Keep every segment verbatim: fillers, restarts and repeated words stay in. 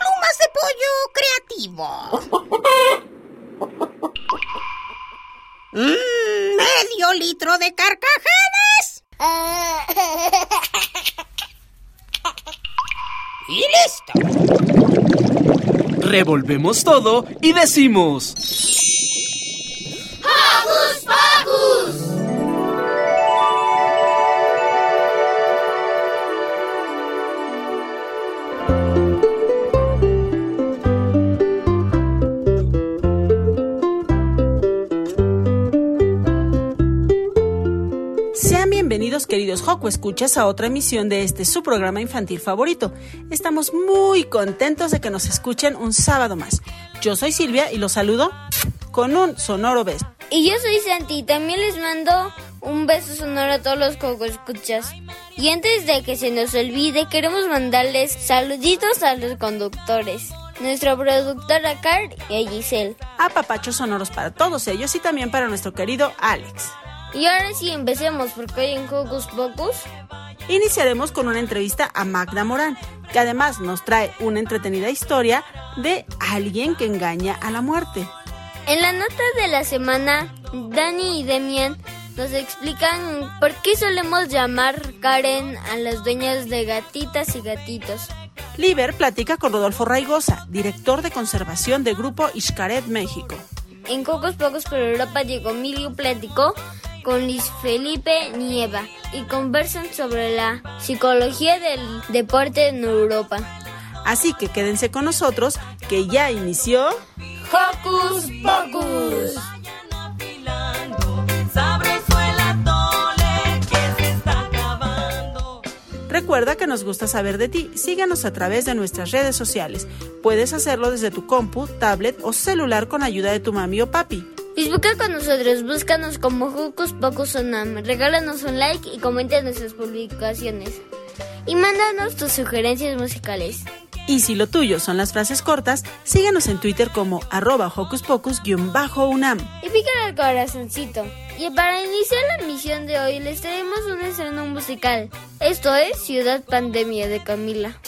Plumas de pollo creativo. Mmm, medio litro de carcajadas. Y listo. Revolvemos todo y decimos: ¡Hocus Pocus! Bienvenidos, queridos Joco Escuchas, a otra emisión de este su programa infantil favorito. Estamos muy contentos de que nos escuchen un sábado más. Yo soy Silvia y los saludo con un sonoro beso. Y yo soy Santi y también les mando un beso sonoro a todos los Joco Escuchas. Y antes de que se nos olvide, queremos mandarles saluditos a los conductores, nuestra productora Car y a Giselle. Apapachos sonoros para todos ellos y también para nuestro querido Alex. Y ahora sí, empecemos, porque hoy en Hocus Pocus iniciaremos con una entrevista a Magda Morán, que además nos trae una entretenida historia de alguien que engaña a la muerte. En la nota de la semana, Dani y Demian nos explican por qué solemos llamar Karen a las dueñas de gatitas y gatitos. Liber platica con Rodolfo Raygoza, director de conservación de Grupo Xcaret, México. En Hocus Pocus por Europa, Diego Emilio platicó con Luis Felipe Nieva y conversan sobre la psicología del deporte en Europa. Así que quédense con nosotros, que ya inició Hocus Pocus. Recuerda que nos gusta saber de ti. Síganos a través de nuestras redes sociales. Puedes hacerlo desde tu compu, tablet o celular con ayuda de tu mami o papi. Facebooka con nosotros, búscanos como Hocus Pocus UNAM, regálanos un like y comenta nuestras publicaciones. Y mándanos tus sugerencias musicales. Y si lo tuyo son las frases cortas, síganos en Twitter como arroba Hocus Pocus-UNAM. Y pícale al corazoncito. Y para iniciar la misión de hoy, les traemos un estreno musical. Esto es Ciudad Pandemia de Camila.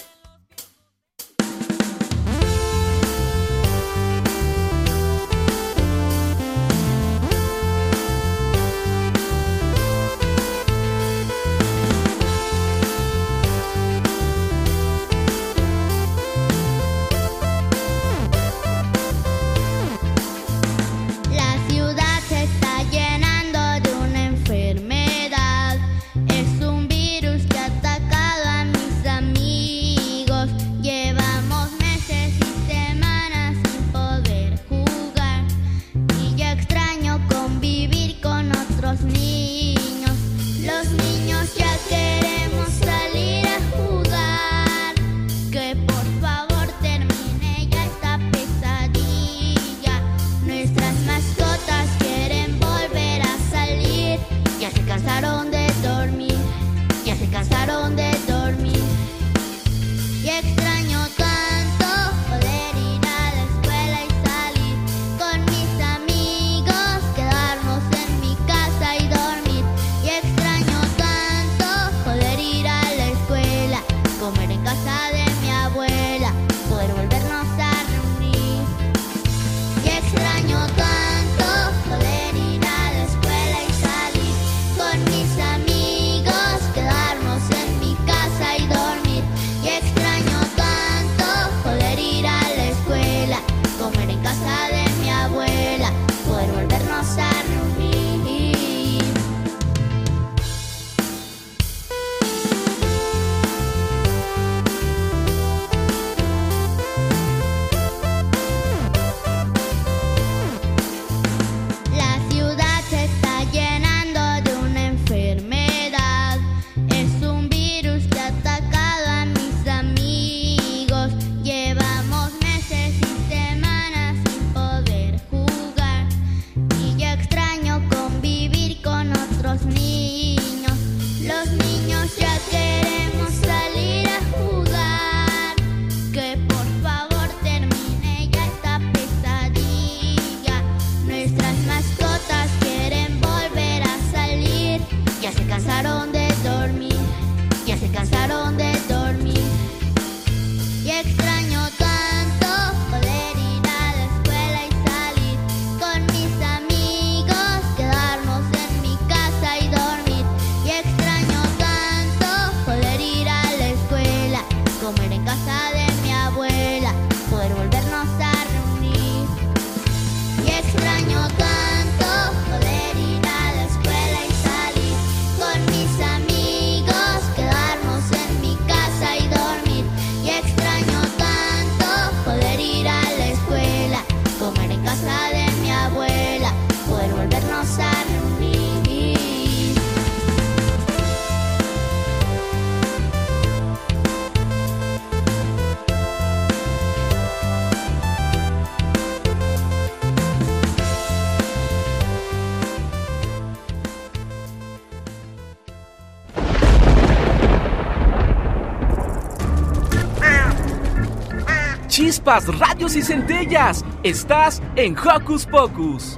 chispas, rayos y centellas. Estás en Jocus Pocus.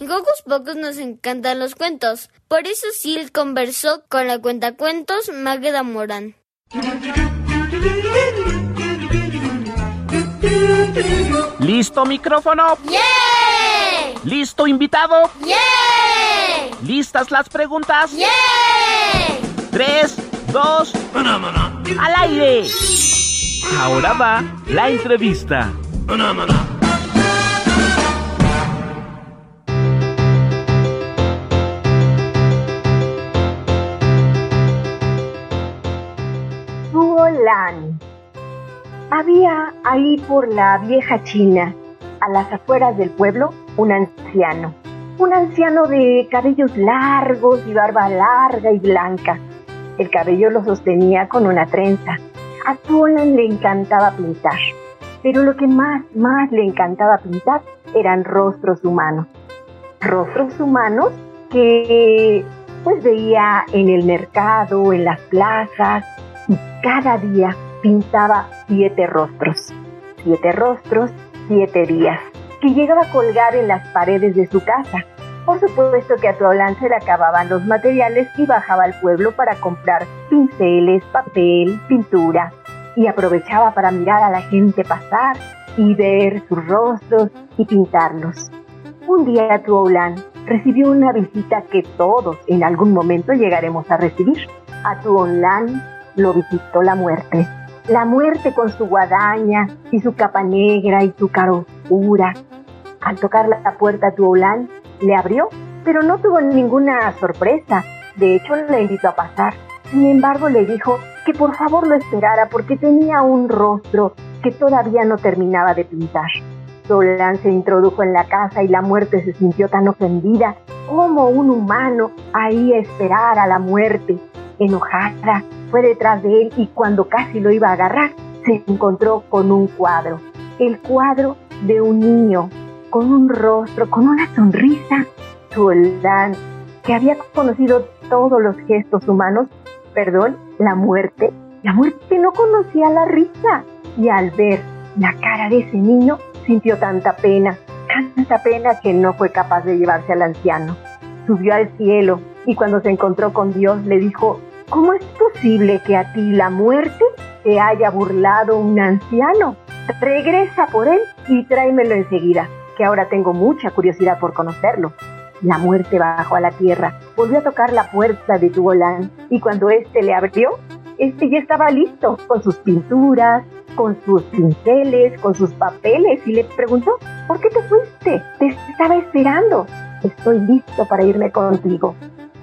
En Jocus Pocus nos encantan los cuentos. Por eso Sil conversó con la cuentacuentos Magda Morán. ¿Listo micrófono? ¡Yeah! ¿Listo invitado? ¡Yeah! ¿Listas las preguntas? ¡Yeah! Tres, dos, al aire. Ahora va la entrevista. Tuolan. Había ahí por la vieja China, a las afueras del pueblo, un anciano. Un anciano de cabellos largos y barba larga y blanca. El cabello lo sostenía con una trenza. A Tuolan le encantaba pintar, pero lo que más, más le encantaba pintar eran rostros humanos. Rostros humanos que pues veía en el mercado, en las plazas, y cada día pintaba siete rostros, siete rostros, siete días, que llegaba a colgar en las paredes de su casa. Por supuesto que a Tuolan se le acababan los materiales y bajaba al pueblo para comprar pinceles, papel, pintura, y aprovechaba para mirar a la gente pasar y ver sus rostros y pintarlos. Un día Tuolan recibió una visita que todos en algún momento llegaremos a recibir. A Tuolan lo visitó la muerte. La muerte con su guadaña y su capa negra y su cara oscura. Al tocar la puerta a Tuolan le abrió, pero no tuvo ninguna sorpresa. De hecho, le invitó a pasar. Sin embargo, le dijo que por favor lo esperara porque tenía un rostro que todavía no terminaba de pintar. Tuolan se introdujo en la casa y la muerte se sintió tan ofendida. ¿Cómo un humano ahí a esperar a la muerte? Enojada, fue detrás de él y cuando casi lo iba a agarrar, se encontró con un cuadro. El cuadro de un niño con un rostro, con una sonrisa. Tuolan, que había conocido todos los gestos humanos, perdón, la muerte, la muerte no conocía la risa. Y al ver la cara de ese niño, sintió tanta pena, tanta pena que no fue capaz de llevarse al anciano. Subió al cielo y cuando se encontró con Dios le dijo: ¿cómo es posible que a ti la muerte te haya burlado un anciano? Regresa por él y tráemelo enseguida, que ahora tengo mucha curiosidad por conocerlo. La muerte bajó a la tierra, volvió a tocar la puerta de Tuolan y cuando éste le abrió, este ya estaba listo con sus pinturas, con sus pinceles, con sus papeles y le preguntó: ¿por qué te fuiste? Te estaba esperando. Estoy listo para irme contigo.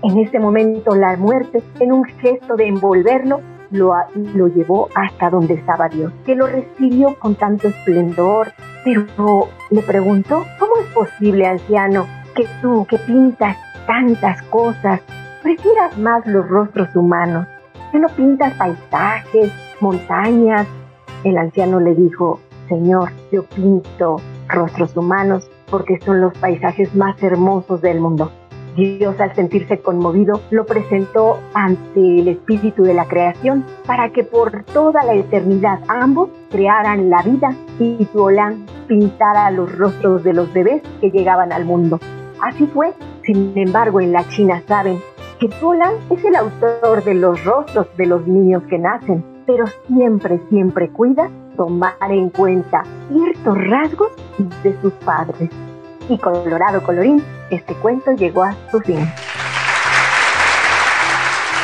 En ese momento la muerte, en un gesto de envolverlo, Lo, lo llevó hasta donde estaba Dios, que lo recibió con tanto esplendor, pero le preguntó: ¿cómo es posible, anciano, que tú, que pintas tantas cosas, prefieras más los rostros humanos? ¿Que no pintas paisajes, montañas? El anciano le dijo: Señor, yo pinto rostros humanos porque son los paisajes más hermosos del mundo. Dios, al sentirse conmovido, lo presentó ante el espíritu de la creación para que por toda la eternidad ambos crearan la vida y Tuolan pintara los rostros de los bebés que llegaban al mundo. Así fue. Sin embargo, en la China saben que Tuolan es el autor de los rostros de los niños que nacen, pero siempre, siempre cuida tomar en cuenta ciertos rasgos de sus padres. Y colorado colorín, este cuento llegó a su fin.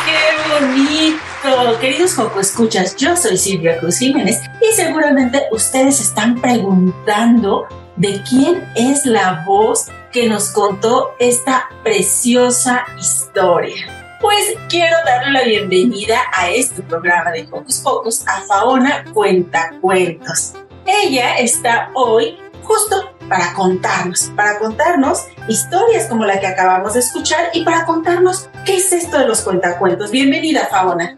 ¡Qué bonito! Queridos Jocoescuchas, yo soy Silvia Cruz Jiménez y seguramente ustedes están preguntando de quién es la voz que nos contó esta preciosa historia. Pues quiero darle la bienvenida a este programa de Jocus Pocus a Faona Cuenta Cuentos. Ella está hoy justo para contarnos, para contarnos historias como la que acabamos de escuchar y para contarnos qué es esto de los cuentacuentos. Bienvenida, Faona.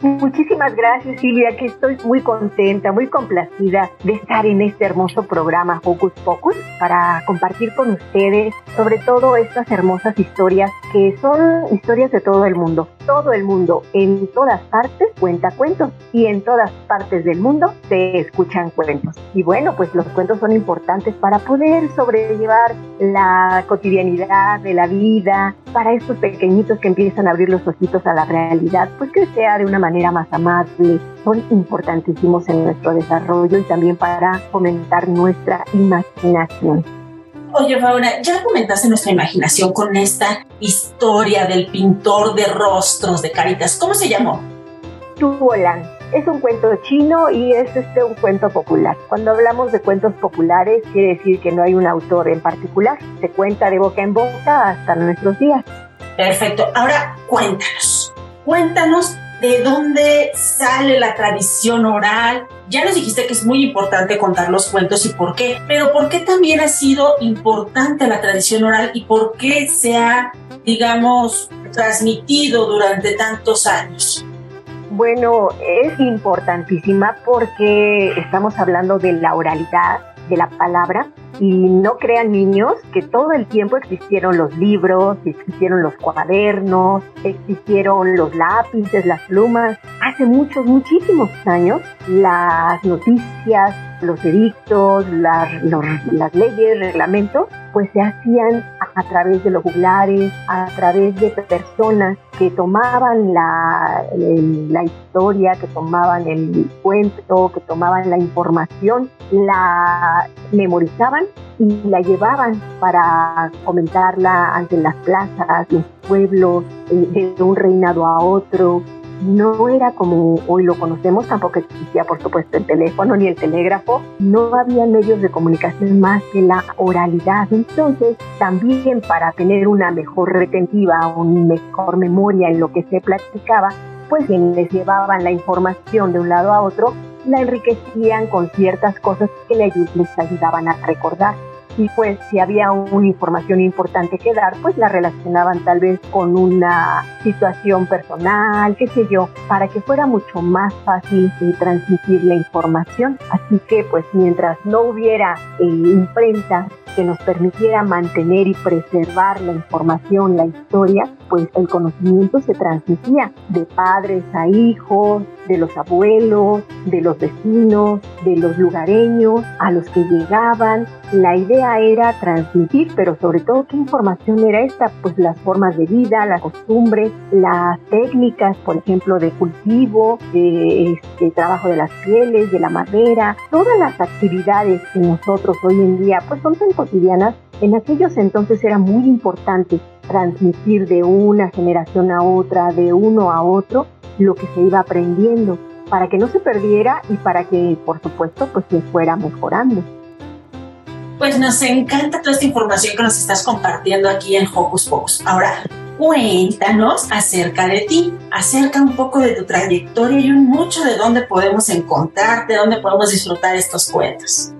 Muchísimas gracias, Silvia, que estoy muy contenta, muy complacida de estar en este hermoso programa Hocus Pocus para compartir con ustedes sobre todo estas hermosas historias que son historias de todo el mundo. todo el mundo, en todas partes cuenta cuentos y en todas partes del mundo se escuchan cuentos. Y bueno, pues los cuentos son importantes para poder sobrellevar la cotidianidad de la vida, para estos pequeñitos que empiezan a abrir los ojitos a la realidad, pues que sea de una manera más amable. Son importantísimos en nuestro desarrollo y también para fomentar nuestra imaginación. Oye, Faona, ya comentaste nuestra imaginación con esta historia del pintor de rostros, de caritas. ¿Cómo se llamó? Tuolan. Es un cuento chino y es este un cuento popular. Cuando hablamos de cuentos populares, quiere decir que no hay un autor en particular. Se cuenta de boca en boca hasta nuestros días. Perfecto. Ahora cuéntanos. Cuéntanos de dónde sale la tradición oral. Ya nos dijiste que es muy importante contar los cuentos y por qué, pero ¿por qué también ha sido importante la tradición oral y por qué se ha, digamos, transmitido durante tantos años? Bueno, es importantísima porque estamos hablando de la oralidad, de la palabra, y no crean, niños, que todo el tiempo existieron los libros, existieron los cuadernos, existieron los lápices, las plumas. Hace muchos, muchísimos años, las noticias, los edictos, las, los, las leyes, reglamentos, pues se hacían a, a través de los juglares, a través de personas que tomaban la, el, la historia, que tomaban el cuento, que tomaban la información, la memorizaban y la llevaban para comentarla ante las plazas, los pueblos, de un reinado a otro. No era como hoy lo conocemos, tampoco existía, por supuesto, el teléfono ni el telégrafo. No había medios de comunicación más que la oralidad. Entonces, también para tener una mejor retentiva, una mejor memoria en lo que se platicaba, pues quienes llevaban la información de un lado a otro, la enriquecían con ciertas cosas que les ayudaban a recordar. Y pues si había una información importante que dar, pues la relacionaban tal vez con una situación personal, qué sé yo, para que fuera mucho más fácil eh, transmitir la información. Así que pues mientras no hubiera eh, imprenta que nos permitiera mantener y preservar la información, la historia, pues el conocimiento se transmitía de padres a hijos, de los abuelos, de los vecinos, de los lugareños, a los que llegaban. La idea era transmitir, pero sobre todo, ¿qué información era esta? Pues las formas de vida, las costumbres, las técnicas, por ejemplo, de cultivo, de este, trabajo de las pieles, de la madera, todas las actividades que nosotros hoy en día pues son tan cotidianas. En aquellos entonces era muy importante transmitir de una generación a otra, de uno a otro, lo que se iba aprendiendo, para que no se perdiera y para que, por supuesto, pues se fuera mejorando. Pues nos encanta toda esta información que nos estás compartiendo aquí en Jocus Pocus. Ahora, cuéntanos acerca de ti, acerca un poco de tu trayectoria y mucho de dónde podemos encontrarte, dónde podemos disfrutar estos cuentos.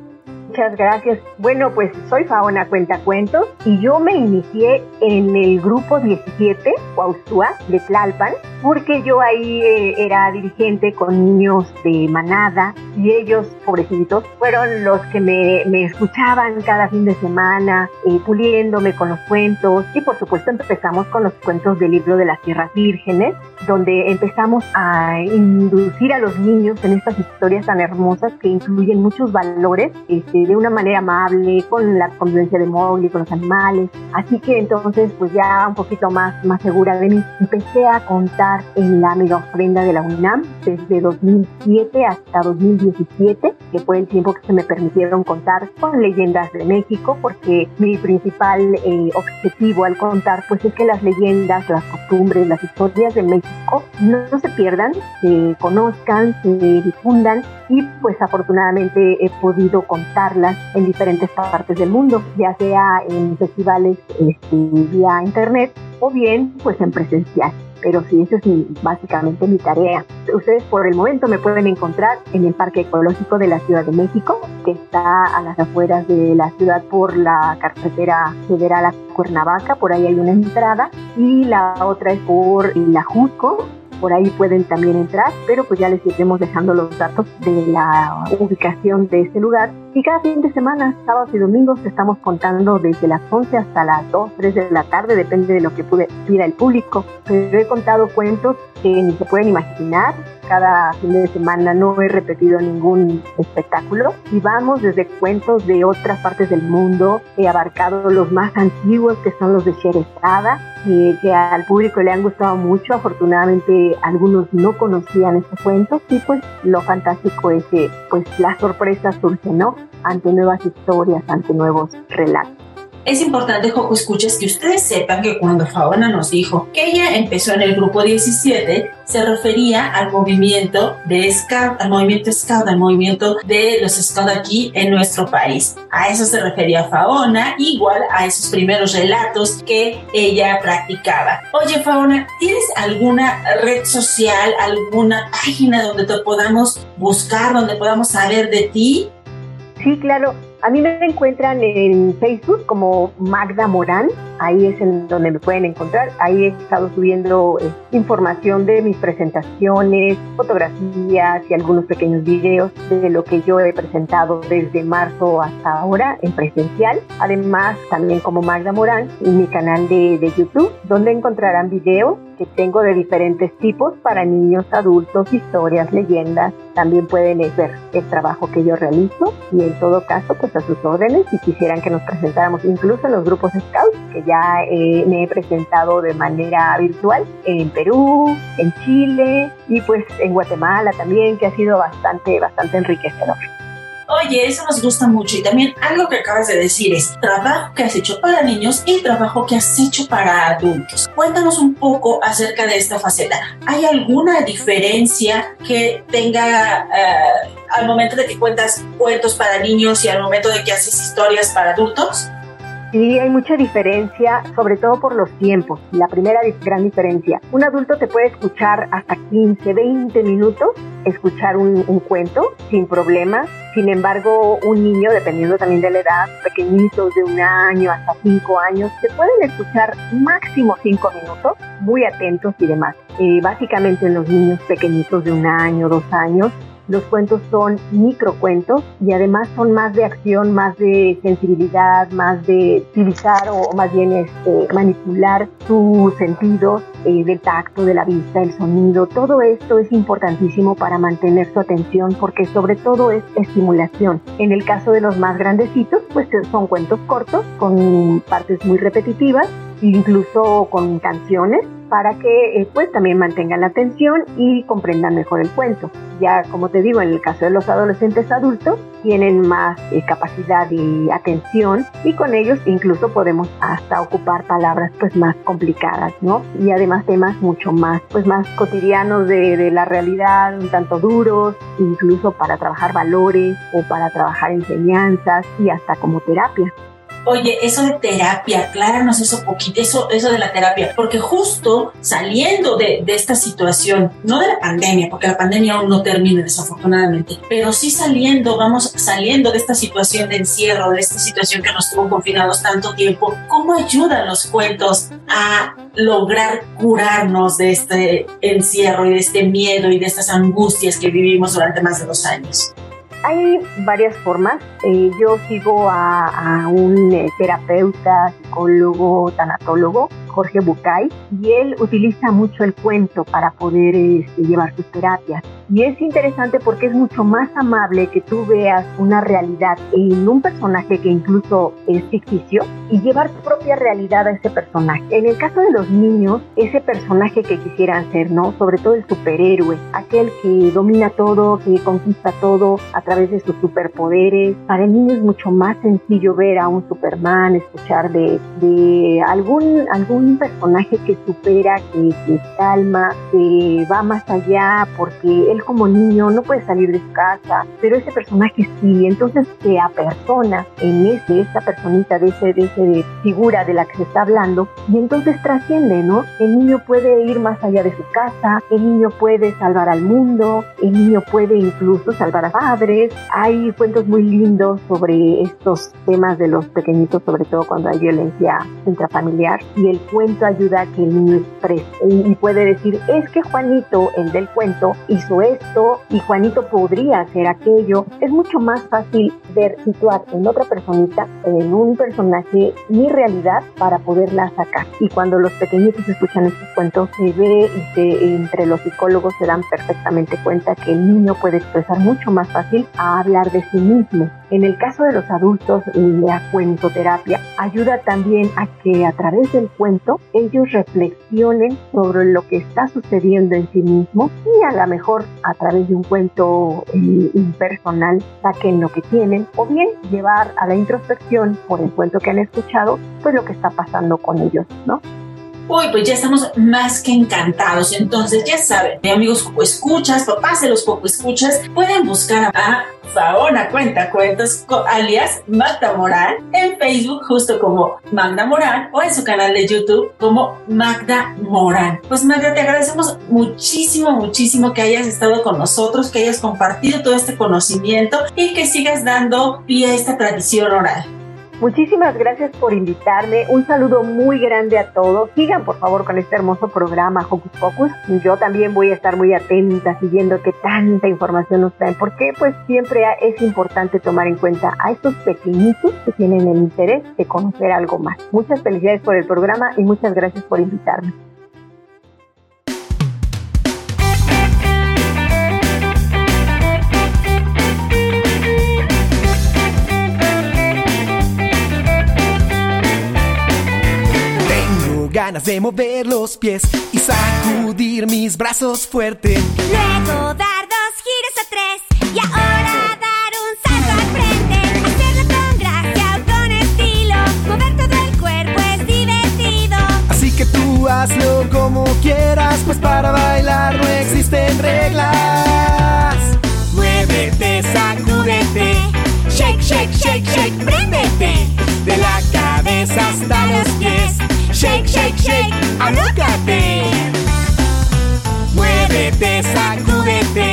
Muchas gracias. Bueno, pues soy Faona Cuenta Cuentos y yo me inicié en el Grupo diecisiete Cuauhtúa de Tlalpan, porque yo ahí eh, era dirigente con niños de manada y ellos, pobrecitos, fueron los que me, me escuchaban cada fin de semana, eh, puliéndome con los cuentos. Y por supuesto empezamos con los cuentos del libro de las tierras vírgenes, donde empezamos a inducir a los niños en estas historias tan hermosas que incluyen muchos valores, este, de una manera amable, con la convivencia de Mowgli, con los animales. Así que entonces, pues ya un poquito más, más segura de mí, empecé a contar en la mega ofrenda de la UNAM desde dos mil siete hasta dos mil diecisiete, que fue el tiempo que se me permitieron contar con leyendas de México, porque mi principal eh, objetivo al contar pues es que las leyendas, las costumbres, las historias de México no, no se pierdan, se conozcan, se difundan, y pues afortunadamente he podido contarlas en diferentes partes del mundo, ya sea en festivales este, vía internet o bien pues en presencial. Pero sí, eso es mi, básicamente mi tarea. Ustedes por el momento me pueden encontrar en el Parque Ecológico de la Ciudad de México, que está a las afueras de la ciudad por la carretera federal a Cuernavaca, por ahí hay una entrada, y la otra es por la Jusco, por ahí pueden también entrar, pero pues ya les iremos dejando los datos de la ubicación de este lugar. Y cada fin de semana, sábados y domingos, estamos contando desde las once hasta las dos, tres de la tarde, depende de lo que pida el público. Pero he contado cuentos que ni se pueden imaginar. Cada fin de semana no he repetido ningún espectáculo y vamos desde cuentos de otras partes del mundo. He abarcado los más antiguos, que son los de Sherezada, eh, que al público le han gustado mucho. Afortunadamente algunos no conocían estos cuentos y pues lo fantástico es que pues las sorpresas surgen, ¿no?, ante nuevas historias, ante nuevos relatos. Es importante, Joco, escuchas, que ustedes sepan que cuando Faona nos dijo que ella empezó en el Grupo diecisiete, se refería al movimiento de Scout, al movimiento Scout, al movimiento de los Scout aquí en nuestro país. A eso se refería Faona, igual a esos primeros relatos que ella practicaba. Oye, Faona, ¿tienes alguna red social, alguna página donde te podamos buscar, donde podamos saber de ti? Sí, claro. A mí me encuentran en Facebook como Magda Morán, ahí es en donde me pueden encontrar. Ahí he estado subiendo eh, información de mis presentaciones, fotografías y algunos pequeños videos de lo que yo he presentado desde marzo hasta ahora en presencial. Además, también como Magda Morán, en mi canal de, de YouTube, donde encontrarán videos que tengo de diferentes tipos para niños, adultos, historias, leyendas. También pueden ver el trabajo que yo realizo y en todo caso, pues a sus órdenes, si quisieran que nos presentáramos incluso en los grupos Scouts, que ya eh, me he presentado de manera virtual en Perú, en Chile y pues en Guatemala también, que ha sido bastante, bastante enriquecedor. Oye, eso nos gusta mucho. Y también algo que acabas de decir es trabajo que has hecho para niños y trabajo que has hecho para adultos. Cuéntanos un poco acerca de esta faceta. ¿Hay alguna diferencia que tenga eh, al momento de que cuentas cuentos para niños y al momento de que haces historias para adultos? Sí, hay mucha diferencia, sobre todo por los tiempos. La primera gran diferencia, un adulto te puede escuchar hasta quince, veinte minutos, escuchar un, un cuento sin problema. Sin embargo, un niño, dependiendo también de la edad, pequeñitos de un año hasta cinco años, te pueden escuchar máximo cinco minutos, muy atentos y demás. Eh, básicamente en los niños pequeñitos de un año, dos años, los cuentos son microcuentos y además son más de acción, más de sensibilidad, más de utilizar o más bien este, manipular tus sentidos, eh, del tacto, de la vista, el sonido. Todo esto es importantísimo para mantener su atención porque sobre todo es estimulación. En el caso de los más grandecitos, pues son cuentos cortos con partes muy repetitivas, incluso con canciones, para que eh, pues también mantengan la atención y comprendan mejor el cuento. Ya, como te digo, en el caso de los adolescentes adultos, tienen más eh, capacidad de atención y con ellos incluso podemos hasta ocupar palabras pues más complicadas, ¿no? Y además temas mucho más, pues más cotidianos de, de la realidad, un tanto duros, incluso para trabajar valores o para trabajar enseñanzas y hasta como terapia. Oye, eso de terapia, acláranos eso poquito, eso, eso de la terapia, porque justo saliendo de, de esta situación, no de la pandemia, porque la pandemia aún no termina desafortunadamente, pero sí saliendo, vamos saliendo de esta situación de encierro, de esta situación que nos tuvo confinados tanto tiempo, ¿cómo ayudan los cuentos a lograr curarnos de este encierro y de este miedo y de estas angustias que vivimos durante más de dos años? Hay varias formas. Eh, yo sigo a, a un eh, terapeuta, psicólogo, tanatólogo, Jorge Bucay, y él utiliza mucho el cuento para poder este, llevar sus terapias. Y es interesante porque es mucho más amable que tú veas una realidad en un personaje que incluso es ficticio y llevar tu propia realidad a ese personaje. En el caso de los niños, ese personaje que quisieran ser, ¿no? Sobre todo el superhéroe, aquel que domina todo, que conquista todo a través de sus superpoderes. Para el niño es mucho más sencillo ver a un Superman, escuchar de, de algún, algún personaje que supera, que, que calma, que va más allá porque él como niño no puede salir de su casa, pero ese personaje sí, entonces se apersona en ese, esa personita, de esa de ese figura de la que se está hablando, y entonces trasciende, ¿no? El niño puede ir más allá de su casa, el niño puede salvar al mundo, el niño puede incluso salvar a padres. Hay cuentos muy lindos sobre estos temas de los pequeñitos, sobre todo cuando hay violencia intrafamiliar, y el cuento ayuda a que el niño exprese, y puede decir, es que Juanito, el del cuento, hizo esto y Juanito podría hacer aquello. Es mucho más fácil ver, situar en otra personita, en un personaje, mi realidad para poderla sacar. Y cuando los pequeñitos escuchan estos cuentos, se ve y se, entre los psicólogos se dan perfectamente cuenta que el niño puede expresar mucho más fácil a hablar de sí mismo. En el caso de los adultos, la cuentoterapia ayuda también a que a través del cuento ellos reflexionen sobre lo que está sucediendo en sí mismo y a lo mejor a través de un cuento eh, impersonal saquen lo que tienen, o bien llevar a la introspección por el cuento que han escuchado, pues lo que está pasando con ellos, ¿no? Uy, pues ya estamos más que encantados. Entonces, ya saben, amigos cocoescuchas, papás de los cocoescuchas, pueden buscar a Faona Cuenta Cuentos, alias Magda Morán, en Facebook justo como Magda Morán, o en su canal de YouTube como Magda Morán. Pues Magda, te agradecemos muchísimo, muchísimo que hayas estado con nosotros, que hayas compartido todo este conocimiento y que sigas dando pie a esta tradición oral. Muchísimas gracias por invitarme, un saludo muy grande a todos, sigan por favor con este hermoso programa Jocus Pocus, yo también voy a estar muy atenta siguiendo que tanta información nos traen, porque pues siempre es importante tomar en cuenta a estos pequeñitos que tienen el interés de conocer algo más. Muchas felicidades por el programa y muchas gracias por invitarme. Ganas de mover los pies y sacudir mis brazos fuerte. Luego dar dos giros a tres y ahora dar un salto al frente. Hacerlo con gracia o con estilo, mover todo el cuerpo es divertido. Así que tú hazlo como quieras, pues para bailar no existen reglas. Muévete, sacúdete, shake, shake, shake, shake, préndete. De la cabeza hasta los pies, shake, shake, shake, alúcate. Muévete, sacúdete,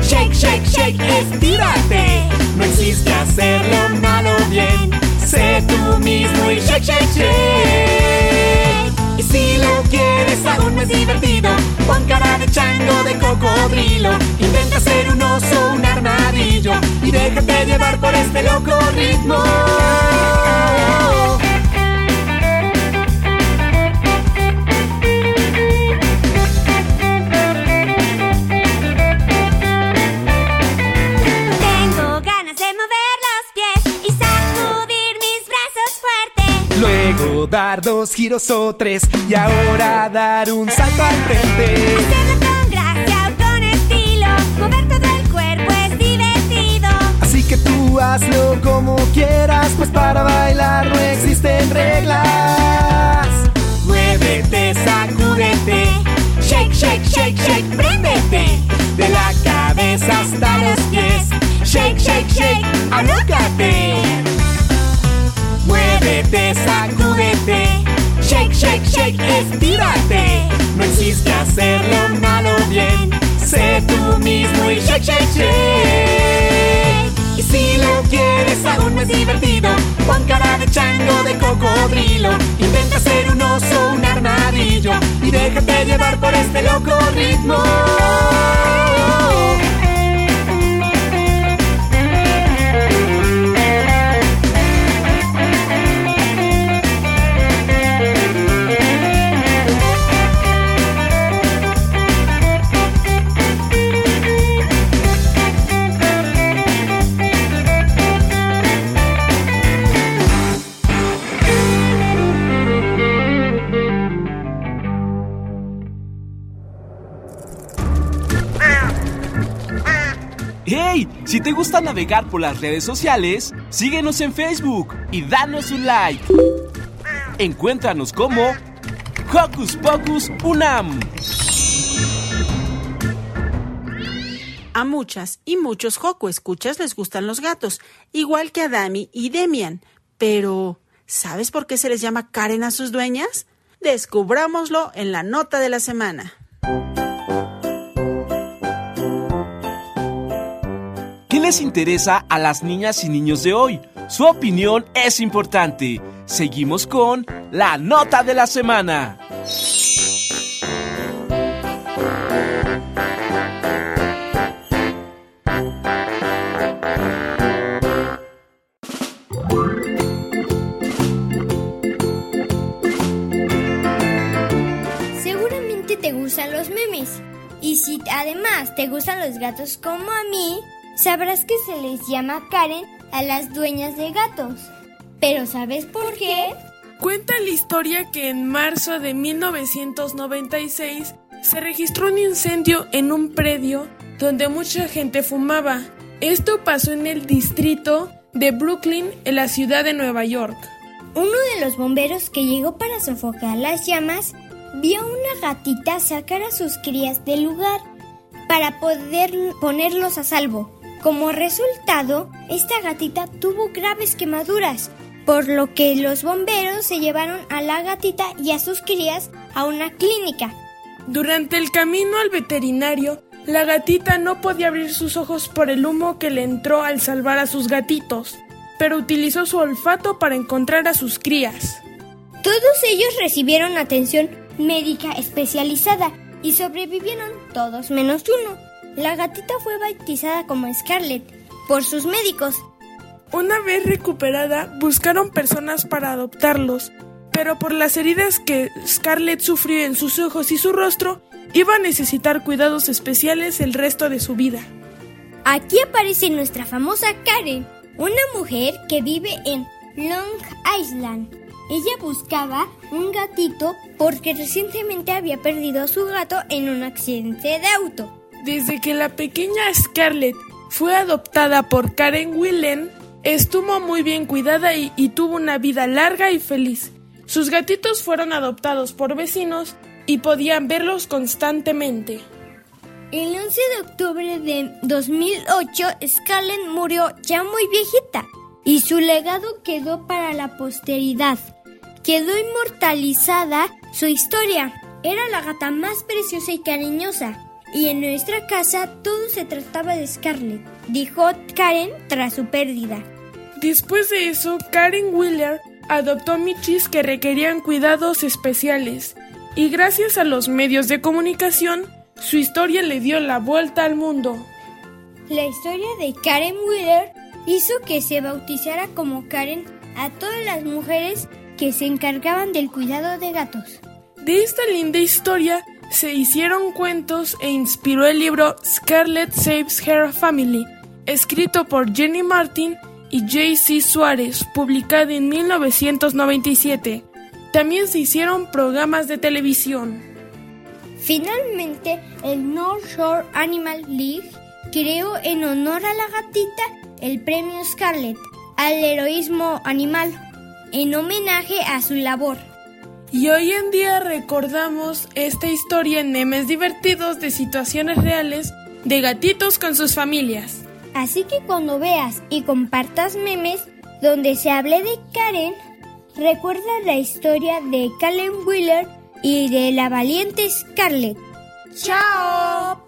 shake, shake, shake, estírate. No existe hacerlo mal o bien, sé tú mismo y shake, shake, shake. Y si lo quieres aún más divertido, pon cara de chango, de cocodrilo. Intenta ser un oso, un armadillo y déjate llevar por este loco ritmo. Luego dar dos giros o tres y ahora dar un salto al frente. Hacerlo con gracia o con estilo, mover todo el cuerpo es divertido. Así que tú hazlo como quieras, pues para bailar no existen reglas. Muévete, sacúdete, shake, shake, shake, shake, préndete. De la cabeza hasta los pies, shake, shake, shake, alúcate. Muévete, sacúdete, shake, shake, shake, estírate. No existe hacerlo mal o bien, sé tú mismo y shake, shake, shake. Y si lo quieres aún más divertido, pon cara de chango, de cocodrilo. Intenta ser un oso, un armadillo y déjate llevar por este loco ritmo. Si te gusta navegar por las redes sociales, síguenos en Facebook y danos un like. Encuéntranos como Jocus Pocus UNAM. A muchas y muchos jocoescuchas les gustan los gatos, igual que a Dami y Demian. Pero, ¿sabes por qué se les llama Karen a sus dueñas? Descubrámoslo en la nota de la semana. Les interesa a las niñas y niños de hoy. Su opinión es importante. Seguimos con la nota de la semana. Seguramente te gustan los memes. Y si además te gustan los gatos como a mí, sabrás que se les llama Karen a las dueñas de gatos. ¿Pero sabes por qué? Cuenta la historia que en marzo de mil novecientos noventa y seis se registró un incendio en un predio donde mucha gente fumaba. Esto pasó en el distrito de Brooklyn, en la ciudad de Nueva York. Uno de los bomberos que llegó para sofocar las llamas vio a una gatita sacar a sus crías del lugar para poder ponerlos a salvo. Como resultado, esta gatita tuvo graves quemaduras, por lo que los bomberos se llevaron a la gatita y a sus crías a una clínica. Durante el camino al veterinario, la gatita no podía abrir sus ojos por el humo que le entró al salvar a sus gatitos, pero utilizó su olfato para encontrar a sus crías. Todos ellos recibieron atención médica especializada y sobrevivieron todos menos uno. La gatita fue bautizada como Scarlett por sus médicos. Una vez recuperada, buscaron personas para adoptarlos, pero por las heridas que Scarlett sufrió en sus ojos y su rostro, iba a necesitar cuidados especiales el resto de su vida. Aquí aparece nuestra famosa Karen, una mujer que vive en Long Island. Ella buscaba un gatito porque recientemente había perdido a su gato en un accidente de auto. Desde que la pequeña Scarlett fue adoptada por Karen Wheeler, estuvo muy bien cuidada y, y tuvo una vida larga y feliz. Sus gatitos fueron adoptados por vecinos y podían verlos constantemente. El once de octubre de dos mil ocho, Scarlett murió ya muy viejita y su legado quedó para la posteridad. Quedó inmortalizada su historia. Era la gata más preciosa y cariñosa. Y en nuestra casa todo se trataba de Scarlett, dijo Karen tras su pérdida. Después de eso, Karen Wheeler adoptó michis que requerían cuidados especiales. Y gracias a los medios de comunicación, su historia le dio la vuelta al mundo. La historia de Karen Wheeler hizo que se bautizara como Karen a todas las mujeres que se encargaban del cuidado de gatos. De esta linda historia se hicieron cuentos e inspiró el libro Scarlet Saves Her Family, escrito por Jenny Martin y J C Suárez, publicado en mil novecientos noventa y siete. También se hicieron programas de televisión. Finalmente, el North Shore Animal League creó en honor a la gatita el premio Scarlett al heroísmo animal, en homenaje a su labor. Y hoy en día recordamos esta historia en memes divertidos de situaciones reales de gatitos con sus familias. Así que cuando veas y compartas memes donde se hable de Karen, recuerda la historia de Karen Wheeler y de la valiente Scarlett. ¡Chao!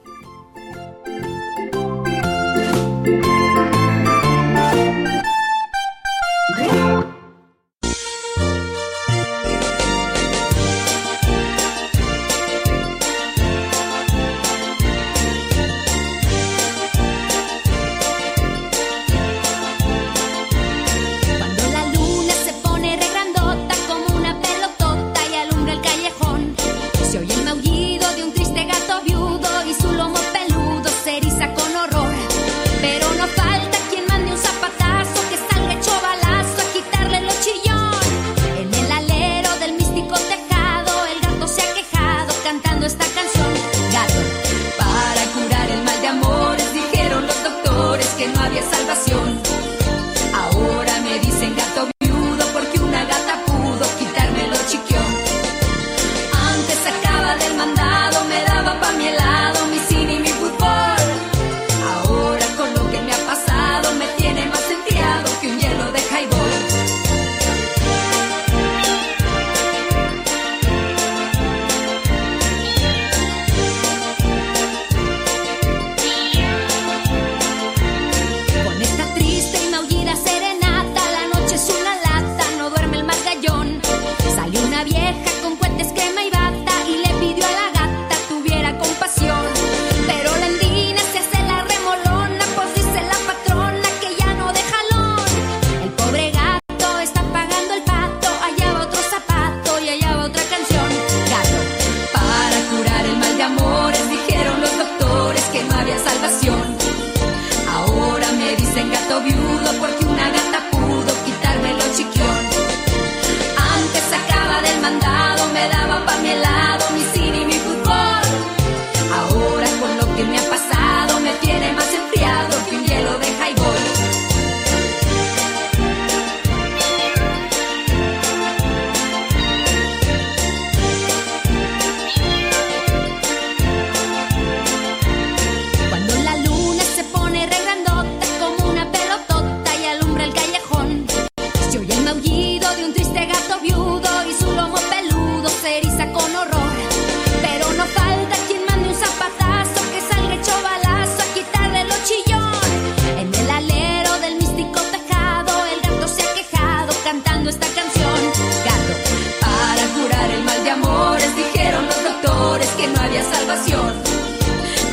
gato viudo porque una gata pudo quitarme lo chiquión. Antes sacaba del mandado, me daba pa' mi helado, mi cine y mi fútbol. Ahora con lo que me ha pasado me tiene más enfriado que un hielo de highball.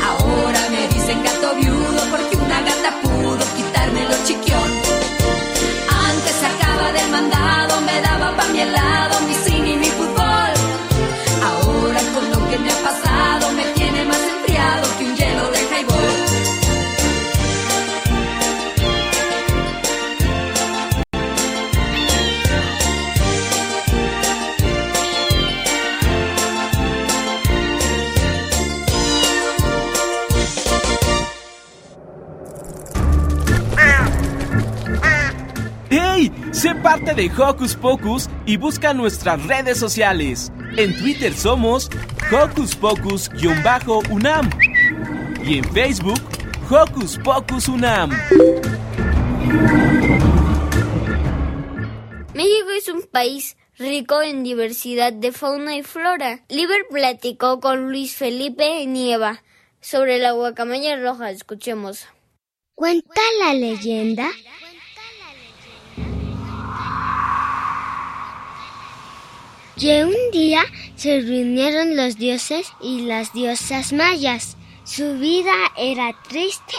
Ahora me dicen gato viudo porque una gata pudo quitarme lo chiquión. Antes sacaba del mandado, me daba pa' mi helado, mi cine y mi fútbol. Ahora con lo que me ha pasado me tiene más enfriado que un hielo de Sé parte de Jocus Pocus y busca nuestras redes sociales. En Twitter somos Jocus Pocus-UNAM y en Facebook Jocus Pocus UNAM. México es un país rico en diversidad de fauna y flora. Liber platicó con Luis Felipe Nieva sobre la guacamaya roja. Escuchemos. Cuenta la leyenda que un día se reunieron los dioses y las diosas mayas. Su vida era triste.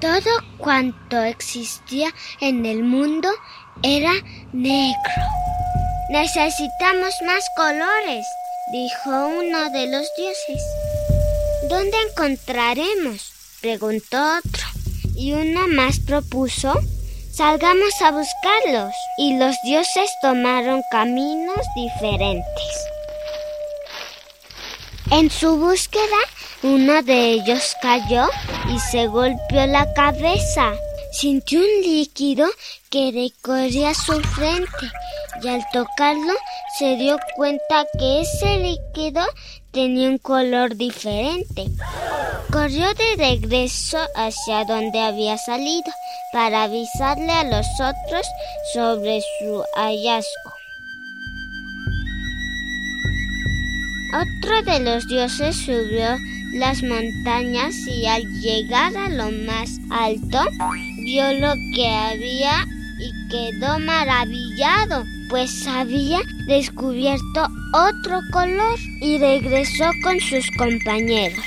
Todo cuanto existía en el mundo era negro. Necesitamos más colores, dijo uno de los dioses. ¿Dónde encontraremos?, preguntó otro. Y uno más propuso: salgamos a buscarlos. Y los dioses tomaron caminos diferentes. En su búsqueda, uno de ellos cayó y se golpeó la cabeza. Sintió un líquido que recorría su frente y al tocarlo se dio cuenta que ese líquido tenía un color diferente. Corrió de regreso hacia donde había salido para avisarle a los otros sobre su hallazgo. Otro de los dioses subió las montañas y al llegar a lo más alto, vio lo que había y quedó maravillado, pues había descubierto otro color y regresó con sus compañeros.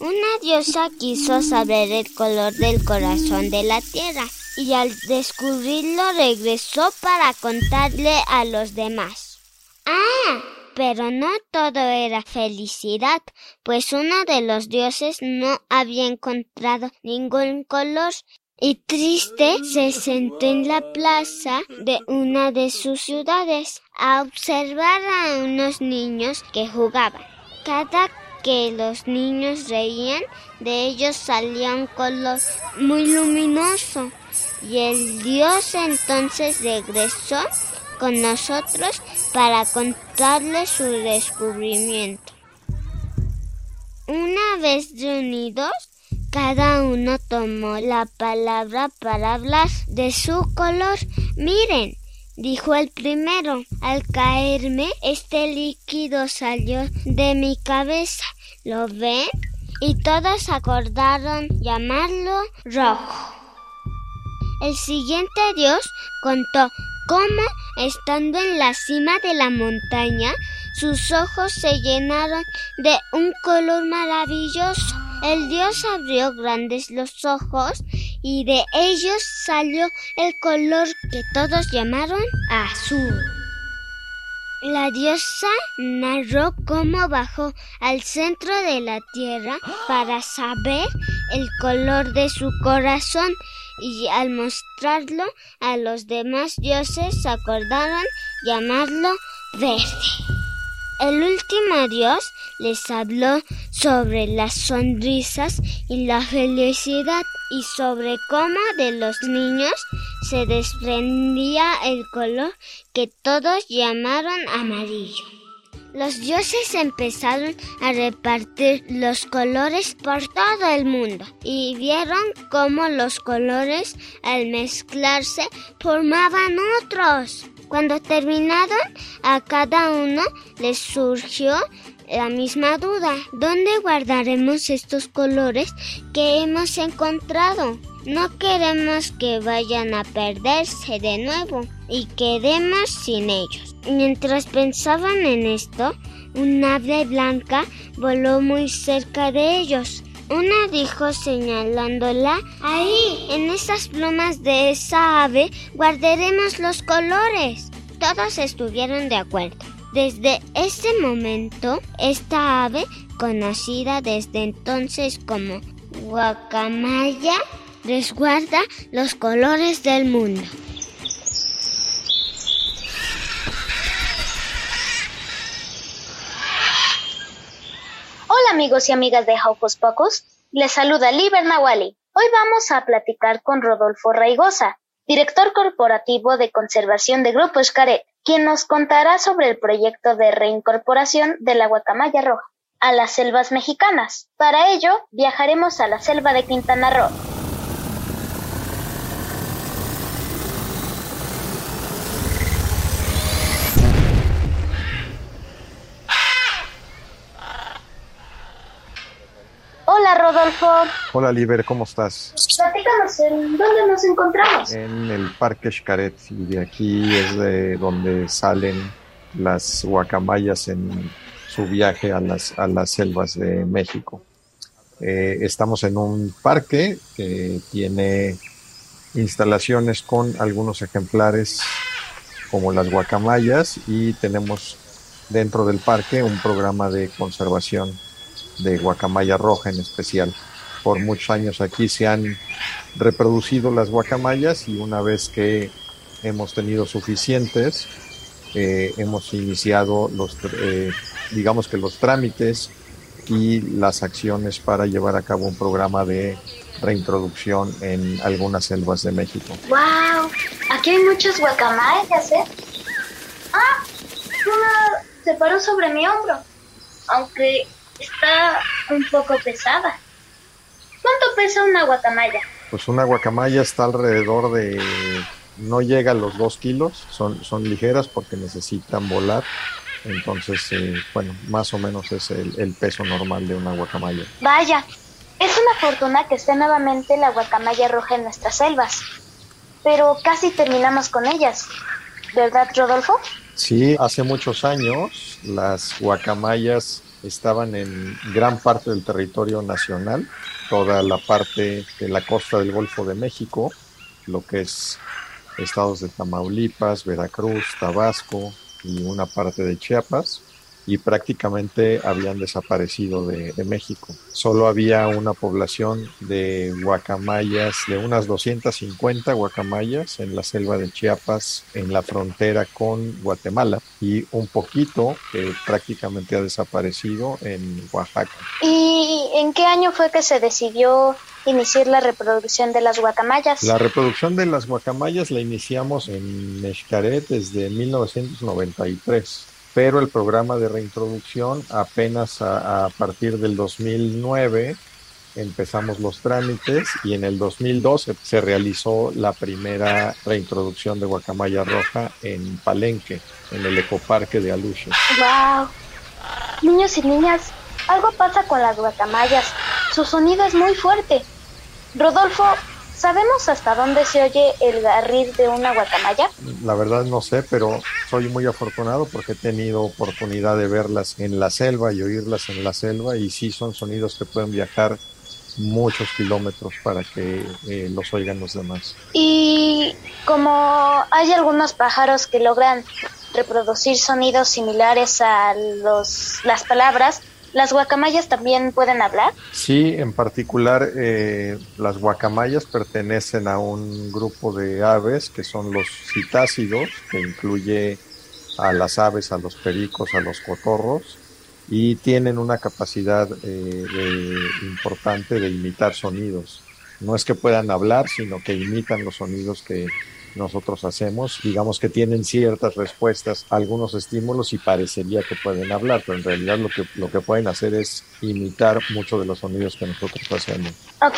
Una diosa quiso saber el color del corazón de la tierra y al descubrirlo regresó para contarle a los demás. ¡Ah! Pero no todo era felicidad, pues uno de los dioses no había encontrado ningún color y triste se sentó en la plaza de una de sus ciudades a observar a unos niños que jugaban. Cada que los niños reían, de ellos salía un color muy luminoso y el dios entonces regresó con nosotros para contarles su descubrimiento. Una vez reunidos, cada uno tomó la palabra para hablar de su color. Miren, dijo el primero, al caerme este líquido salió de mi cabeza, ¿lo ven? Y todos acordaron llamarlo rojo. El siguiente dios contó cómo, estando en la cima de la montaña, sus ojos se llenaron de un color maravilloso. El dios abrió grandes los ojos y de ellos salió el color que todos llamaron azul. La diosa narró cómo bajó al centro de la tierra para saber el color de su corazón, y al mostrarlo a los demás dioses acordaron llamarlo verde. El último dios les habló sobre las sonrisas y la felicidad, y sobre cómo de los niños se desprendía el color que todos llamaron amarillo. Los dioses empezaron a repartir los colores por todo el mundo y vieron cómo los colores, al mezclarse, formaban otros. Cuando terminaron, a cada uno les surgió la misma duda: ¿dónde guardaremos estos colores que hemos encontrado? No queremos que vayan a perderse de nuevo y quedemos sin ellos. Mientras pensaban en esto, un ave blanca voló muy cerca de ellos. Una dijo, señalándola: ahí, en esas plumas de esa ave, guardaremos los colores. Todos estuvieron de acuerdo. Desde ese momento, esta ave, conocida desde entonces como guacamaya, resguarda los colores del mundo. Hola amigos y amigas de Jocus Pocus, les saluda Liber Nahuali. Hoy vamos a platicar con Rodolfo Raygoza, director corporativo de conservación de Grupo Xcaret, quien nos contará sobre el proyecto de reincorporación de la guacamaya roja a las selvas mexicanas. Para ello, viajaremos a la selva de Quintana Roo. Hola Liber, ¿cómo estás? Platícanos, ¿en dónde nos encontramos? En el Parque Xcaret, y de aquí es de donde salen las guacamayas en su viaje a las, a las selvas de México. Eh, estamos en un parque que tiene instalaciones con algunos ejemplares como las guacamayas, y tenemos dentro del parque un programa de conservación de guacamaya roja en especial. Por muchos años aquí se han reproducido las guacamayas, y una vez que hemos tenido suficientes, eh, hemos iniciado los, eh, digamos que los trámites y las acciones para llevar a cabo un programa de reintroducción en algunas selvas de México. ¡Wow! Aquí hay muchas guacamayas, ¿eh? ¡Ah! Una se paró sobre mi hombro, aunque está un poco pesada. ¿Cuánto pesa una guacamaya? Pues una guacamaya está alrededor de... no llega a los dos kilos. Son, son ligeras porque necesitan volar. Entonces, eh, bueno, más o menos es el, el peso normal de una guacamaya. Vaya, es una fortuna que esté nuevamente la guacamaya roja en nuestras selvas. Pero casi terminamos con ellas, ¿verdad, Rodolfo? Sí, hace muchos años las guacamayas estaban en gran parte del territorio nacional, toda la parte de la costa del Golfo de México, lo que es estados de Tamaulipas, Veracruz, Tabasco y una parte de Chiapas, y prácticamente habían desaparecido de, de México. Solo había una población de guacamayas, de unas doscientas cincuenta guacamayas en la selva de Chiapas, en la frontera con Guatemala, y un poquito que eh, prácticamente ha desaparecido en Oaxaca. ¿Y en qué año fue que se decidió iniciar la reproducción de las guacamayas? La reproducción de las guacamayas la iniciamos en Xcaret desde mil novecientos noventa y tres. Pero el programa de reintroducción apenas a, a partir del dos mil nueve empezamos los trámites, y en el dos mil doce se realizó la primera reintroducción de guacamaya roja en Palenque, en el Ecoparque de Aluxes. ¡Wow! Niños y niñas, algo pasa con las guacamayas. Su sonido es muy fuerte. Rodolfo, ¿sabemos hasta dónde se oye el garrir de una guacamaya? La verdad no sé, pero soy muy afortunado porque he tenido oportunidad de verlas en la selva y oírlas en la selva, y sí son sonidos que pueden viajar muchos kilómetros para que eh, los oigan los demás. Y como hay algunos pájaros que logran reproducir sonidos similares a los las palabras. ¿Las guacamayas también pueden hablar? Sí, en particular eh, las guacamayas pertenecen a un grupo de aves que son los citácidos, que incluye a las aves, a los pericos, a los cotorros, y tienen una capacidad eh, de, importante de imitar sonidos. No es que puedan hablar, sino que imitan los sonidos que nosotros hacemos. Digamos que tienen ciertas respuestas a algunos estímulos y parecería que pueden hablar, pero en realidad lo que, lo que pueden hacer es imitar muchos de los sonidos que nosotros hacemos. Ok,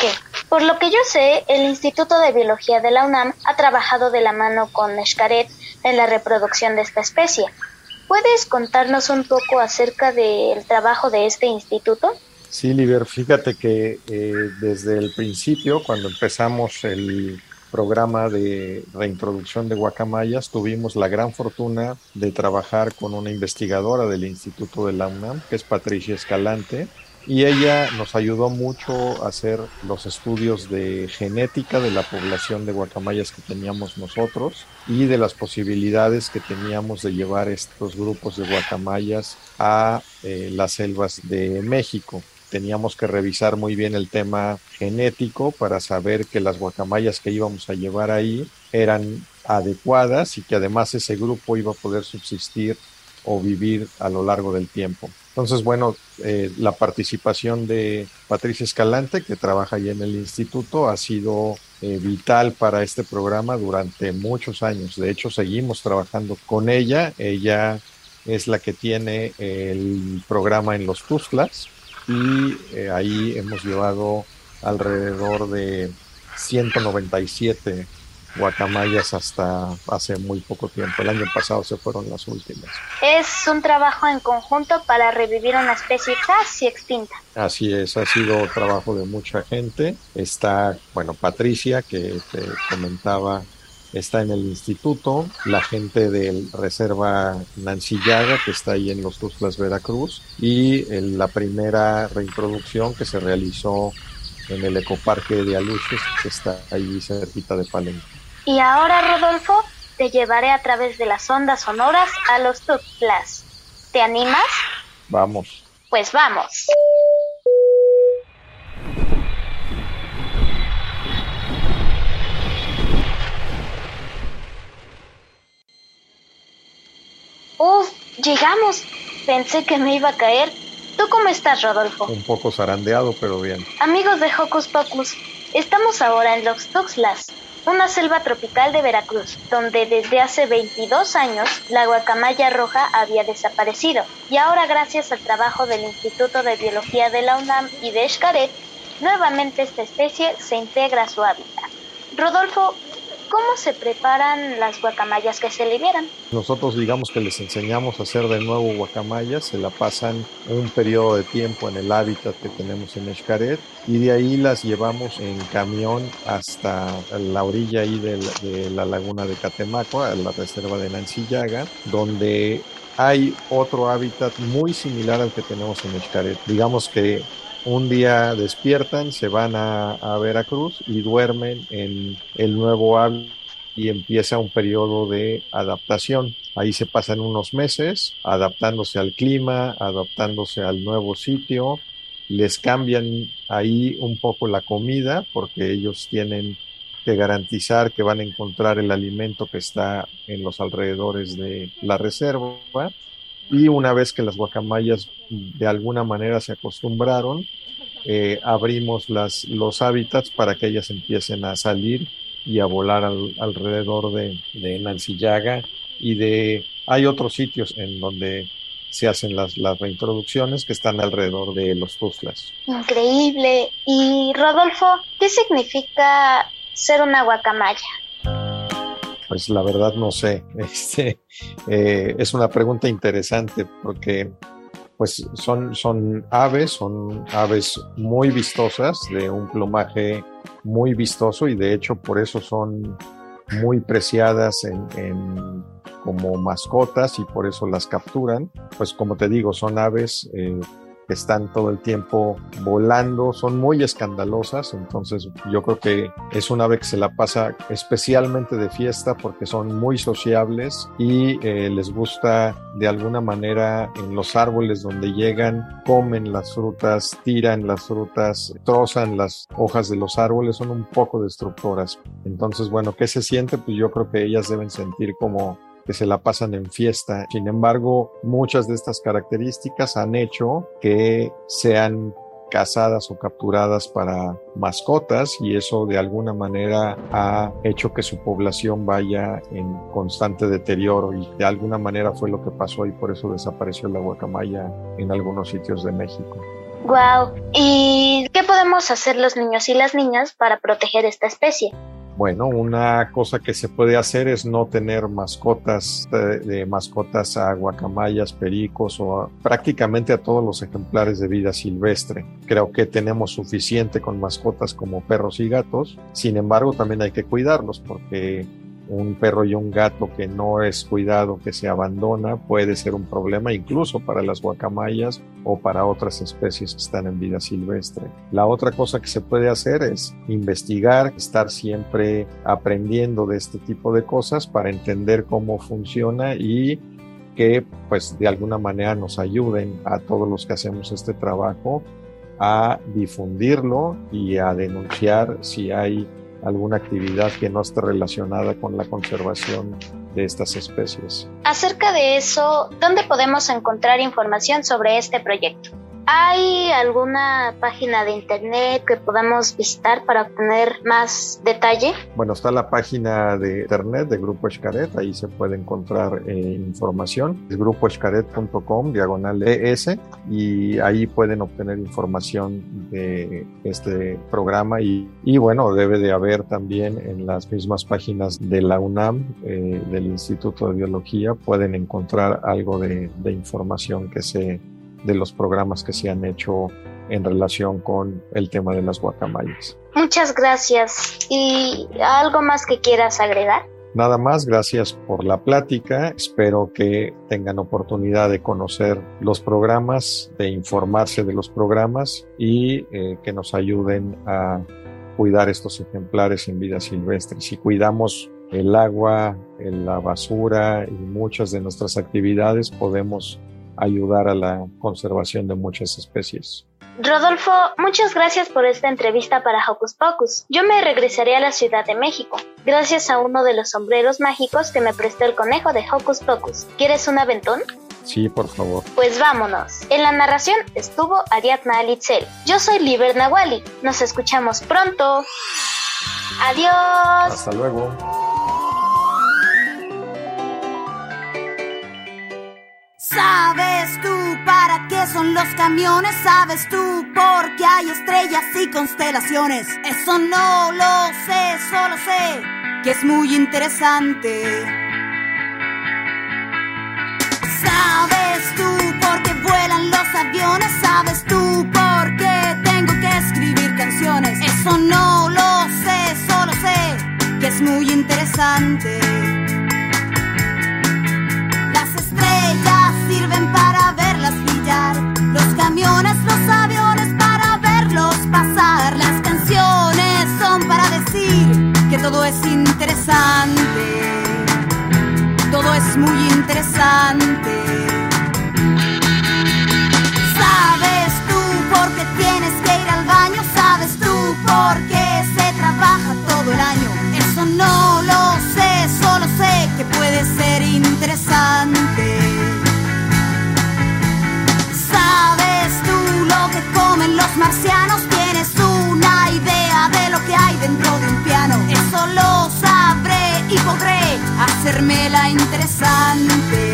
por lo que yo sé, el Instituto de Biología de la UNAM ha trabajado de la mano con Xcaret en la reproducción de esta especie. ¿Puedes contarnos un poco acerca del trabajo de este instituto? Sí, Liber, fíjate que eh, desde el principio, cuando empezamos el programa de reintroducción de guacamayas, tuvimos la gran fortuna de trabajar con una investigadora del Instituto de la UNAM, que es Patricia Escalante, y ella nos ayudó mucho a hacer los estudios de genética de la población de guacamayas que teníamos nosotros y de las posibilidades que teníamos de llevar estos grupos de guacamayas a eh, las selvas de México. Teníamos que revisar muy bien el tema genético para saber que las guacamayas que íbamos a llevar ahí eran adecuadas y que además ese grupo iba a poder subsistir o vivir a lo largo del tiempo. Entonces, bueno, eh, la participación de Patricia Escalante, que trabaja ahí en el instituto, ha sido eh, vital para este programa durante muchos años. De hecho, seguimos trabajando con ella. Ella es la que tiene el programa en Los Tuxtlas, y eh, ahí hemos llevado alrededor de ciento noventa y siete guacamayas hasta hace muy poco tiempo. El año pasado se fueron las últimas. Es un trabajo en conjunto para revivir una especie casi extinta. Así es, ha sido trabajo de mucha gente. Está, bueno, Patricia, que te comentaba, está en el instituto, la gente del Reserva Nanciyaga, que está ahí en Los Tuxtlas, Veracruz, y en la primera reintroducción que se realizó en el Ecoparque de Aluxes, que está ahí cerquita de Palenque. Y ahora, Rodolfo, te llevaré a través de las ondas sonoras a Los Tuxtlas. ¿Te animas? Vamos. Pues vamos. ¡Uf! ¡Llegamos! Pensé que me iba a caer. ¿Tú cómo estás, Rodolfo? Un poco zarandeado, pero bien. Amigos de Jocus Pocus, estamos ahora en Los Tuxtlas, una selva tropical de Veracruz, donde desde hace veintidós años la guacamaya roja había desaparecido. Y ahora, gracias al trabajo del Instituto de Biología de la UNAM y de Xcaret, nuevamente esta especie se integra a su hábitat. Rodolfo, ¿cómo se preparan las guacamayas que se liberan? Nosotros digamos que les enseñamos a hacer de nuevo guacamayas, se la pasan un periodo de tiempo en el hábitat que tenemos en Xcaret y de ahí las llevamos en camión hasta la orilla ahí de la, de la laguna de Catemaco, a la reserva de Nanciyaga, donde hay otro hábitat muy similar al que tenemos en Xcaret. Digamos que un día despiertan, se van a, a Veracruz y duermen en el nuevo hábitat y empieza un periodo de adaptación. Ahí se pasan unos meses adaptándose al clima, adaptándose al nuevo sitio. Les cambian ahí un poco la comida porque ellos tienen que garantizar que van a encontrar el alimento que está en los alrededores de la reserva. Y una vez que las guacamayas de alguna manera se acostumbraron, eh, abrimos las, los hábitats para que ellas empiecen a salir y a volar al, alrededor de, de Nanciyaga y de... Hay otros sitios en donde se hacen las, las reintroducciones que están alrededor de Los Tuxtlas. Increíble. Y Rodolfo, ¿qué significa ser una guacamaya? Pues la verdad no sé, este, eh, es una pregunta interesante porque pues son, son aves, son aves muy vistosas, de un plumaje muy vistoso y de hecho por eso son muy preciadas en, en, como mascotas y por eso las capturan. Pues como te digo, son aves eh, que están todo el tiempo volando, son muy escandalosas, entonces yo creo que es un ave que se la pasa especialmente de fiesta porque son muy sociables y eh, les gusta de alguna manera en los árboles donde llegan, comen las frutas, tiran las frutas, trozan las hojas de los árboles, son un poco destructoras. Entonces, bueno, ¿qué se siente? Pues yo creo que ellas deben sentir como que se la pasan en fiesta. Sin embargo, muchas de estas características han hecho que sean cazadas o capturadas para mascotas y eso de alguna manera ha hecho que su población vaya en constante deterioro y de alguna manera fue lo que pasó y por eso desapareció la guacamaya en algunos sitios de México. Wow. ¿Y qué podemos hacer los niños y las niñas para proteger esta especie? Bueno, una cosa que se puede hacer es no tener mascotas, de, de mascotas a guacamayas, pericos o a, prácticamente a todos los ejemplares de vida silvestre. Creo que tenemos suficiente con mascotas como perros y gatos, sin embargo también hay que cuidarlos porque un perro y un gato que no es cuidado, que se abandona, puede ser un problema incluso para las guacamayas o para otras especies que están en vida silvestre. La otra cosa que se puede hacer es investigar, estar siempre aprendiendo de este tipo de cosas para entender cómo funciona y que pues de alguna manera nos ayuden a todos los que hacemos este trabajo a difundirlo y a denunciar si hay alguna actividad que no esté relacionada con la conservación de estas especies. Acerca de eso, ¿dónde podemos encontrar información sobre este proyecto? ¿Hay alguna página de internet que podamos visitar para obtener más detalle? Bueno, está la página de internet de Grupo Xcaret, ahí se puede encontrar eh, información. Es grupo xcaret punto com, diagonal ES, y ahí pueden obtener información de este programa. Y, y bueno, debe de haber también en las mismas páginas de la UNAM, eh, del Instituto de Biología, pueden encontrar algo de, de información que se... de los programas que se han hecho en relación con el tema de las guacamayas. Muchas gracias. ¿Y algo más que quieras agregar? Nada más, gracias por la plática. Espero que tengan oportunidad de conocer los programas, de informarse de los programas y eh, que nos ayuden a cuidar estos ejemplares en vida silvestre. Si cuidamos el agua, la basura y muchas de nuestras actividades, podemos ayudar a la conservación de muchas especies. Rodolfo, muchas gracias por esta entrevista para Jocus Pocus. Yo me regresaré a la Ciudad de México, gracias a uno de los sombreros mágicos que me prestó el conejo de Jocus Pocus. ¿Quieres un aventón? Sí, por favor. Pues vámonos. En la narración estuvo Ariadna Alitzel. Yo soy Liber Nahuali. Nos escuchamos pronto. Adiós. Hasta luego. ¿Sabes tú para qué son los camiones? ¿Sabes tú por qué hay estrellas y constelaciones? Eso no lo sé, solo sé que es muy interesante. ¿Sabes tú por qué vuelan los aviones? ¿Sabes tú por qué tengo que escribir canciones? Eso no lo sé, solo sé que es muy interesante. Sirven para verlas brillar, los camiones, los aviones para verlos pasar. Las canciones son para decir que todo es interesante, todo es muy interesante. ¿Sabes tú por qué tienes que ir al baño? ¿Sabes tú por qué se trabaja todo el año? Eso no lo sé, solo sé que puede ser interesante. Los marcianos, tienes una idea de lo que hay dentro de un piano. Eso lo sabré y podré hacérmela interesante.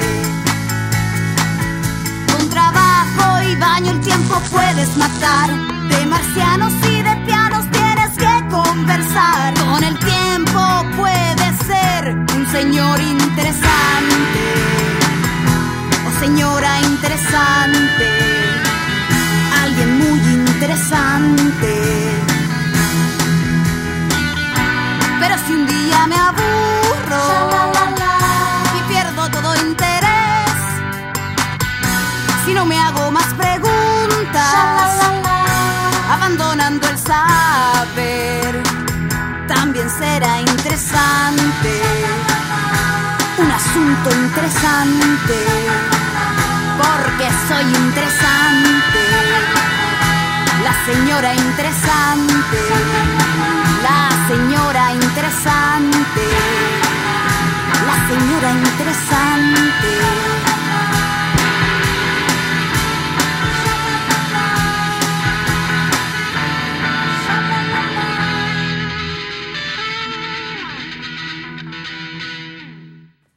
Con trabajo y baño el tiempo puedes matar. De marcianos y de pianos tienes que conversar. Con el tiempo puedes ser un señor interesante o señora interesante. Alguien muy interesante. Pero si un día me aburro y pierdo todo interés, si no me hago más preguntas, será interesante, un asunto interesante, porque soy interesante, la señora interesante, la señora interesante, la señora interesante.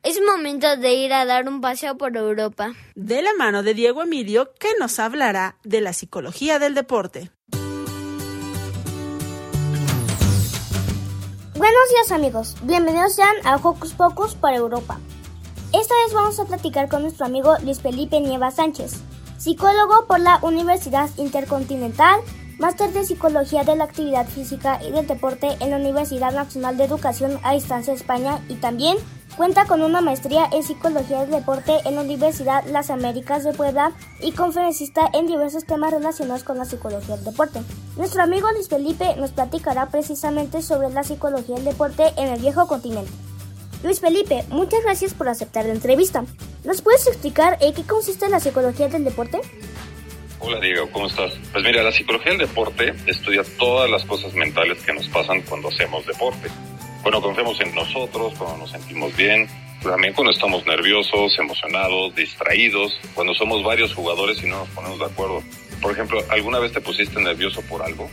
Es momento de ir a dar un paseo por Europa. De la mano de Diego Emilio, que nos hablará de la psicología del deporte. Buenos días, amigos. Bienvenidos sean a Jocus Pocus por Europa. Esta vez vamos a platicar con nuestro amigo Luis Felipe Nieva Sánchez, psicólogo por la Universidad Intercontinental, máster de Psicología de la Actividad Física y del Deporte en la Universidad Nacional de Educación a Distancia España, y también cuenta con una maestría en Psicología del Deporte en la Universidad Las Américas de Puebla y conferencista en diversos temas relacionados con la psicología del deporte. Nuestro amigo Luis Felipe nos platicará precisamente sobre la psicología del deporte en el viejo continente. Luis Felipe, muchas gracias por aceptar la entrevista. ¿Nos puedes explicar en qué consiste la psicología del deporte? Hola Diego, ¿cómo estás? Pues mira, la psicología del deporte estudia todas las cosas mentales que nos pasan cuando hacemos deporte. Cuando confiamos en nosotros, cuando nos sentimos bien, pero también cuando estamos nerviosos, emocionados, distraídos, cuando somos varios jugadores y no nos ponemos de acuerdo. Por ejemplo, ¿alguna vez te pusiste nervioso por algo?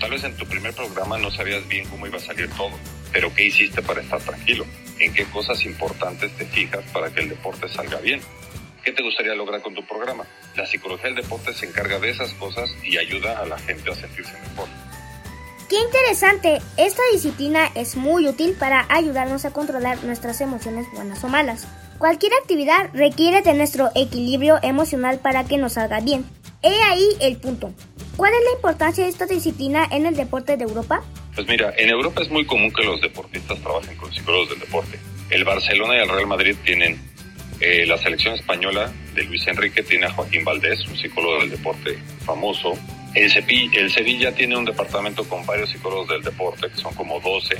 Tal vez en tu primer programa no sabías bien cómo iba a salir todo, pero ¿qué hiciste para estar tranquilo? ¿En qué cosas importantes te fijas para que el deporte salga bien? ¿Qué te gustaría lograr con tu programa? La psicología del deporte se encarga de esas cosas y ayuda a la gente a sentirse mejor. ¡Qué interesante! Esta disciplina es muy útil para ayudarnos a controlar nuestras emociones buenas o malas. Cualquier actividad requiere de nuestro equilibrio emocional para que nos salga bien. He ahí el punto. ¿Cuál es la importancia de esta disciplina en el deporte de Europa? Pues mira, en Europa es muy común que los deportistas trabajen con psicólogos del deporte. El Barcelona y el Real Madrid tienen, eh, la selección española de Luis Enrique tiene a Joaquín Valdés, un psicólogo del deporte famoso. El, Cepi, el Sevilla tiene un departamento con varios psicólogos del deporte, que son como doce.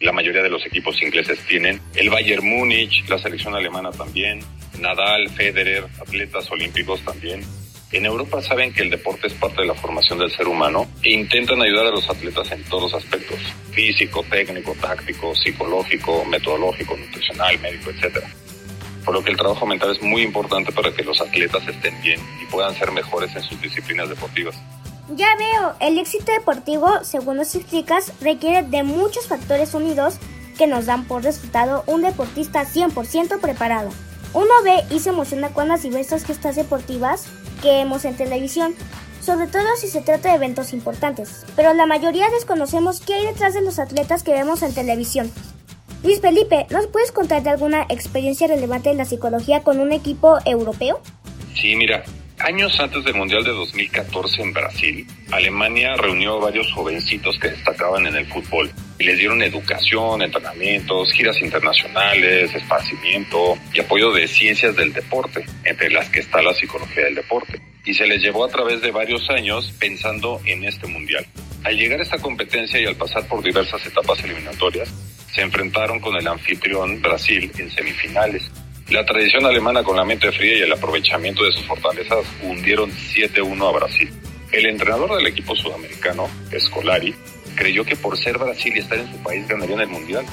La mayoría de los equipos ingleses tienen. El Bayern Múnich, la selección alemana también. Nadal, Federer, atletas olímpicos también. En Europa saben que el deporte es parte de la formación del ser humano e intentan ayudar a los atletas en todos los aspectos: físico, técnico, táctico, psicológico, metodológico, nutricional, médico, etcétera. Por lo que el trabajo mental es muy importante para que los atletas estén bien y puedan ser mejores en sus disciplinas deportivas. Ya veo, el éxito deportivo, según nos explicas, requiere de muchos factores unidos que nos dan por resultado un deportista cien por ciento preparado. Uno ve y se emociona con las diversas gestas deportivas que vemos en televisión, sobre todo si se trata de eventos importantes, pero la mayoría desconocemos qué hay detrás de los atletas que vemos en televisión. Luis Felipe, ¿nos puedes contar de alguna experiencia relevante en la psicología con un equipo europeo? Sí, mira, años antes del Mundial de dos mil catorce en Brasil, Alemania reunió a varios jovencitos que destacaban en el fútbol y les dieron educación, entrenamientos, giras internacionales, esparcimiento y apoyo de ciencias del deporte, entre las que está la psicología del deporte. Y se les llevó a través de varios años pensando en este Mundial. Al llegar a esta competencia y al pasar por diversas etapas eliminatorias, se enfrentaron con el anfitrión Brasil en semifinales. La tradición alemana, con la mente fría y el aprovechamiento de sus fortalezas, hundieron siete uno a Brasil. El entrenador del equipo sudamericano, Scolari, creyó que por ser Brasil y estar en su país ganarían el Mundial,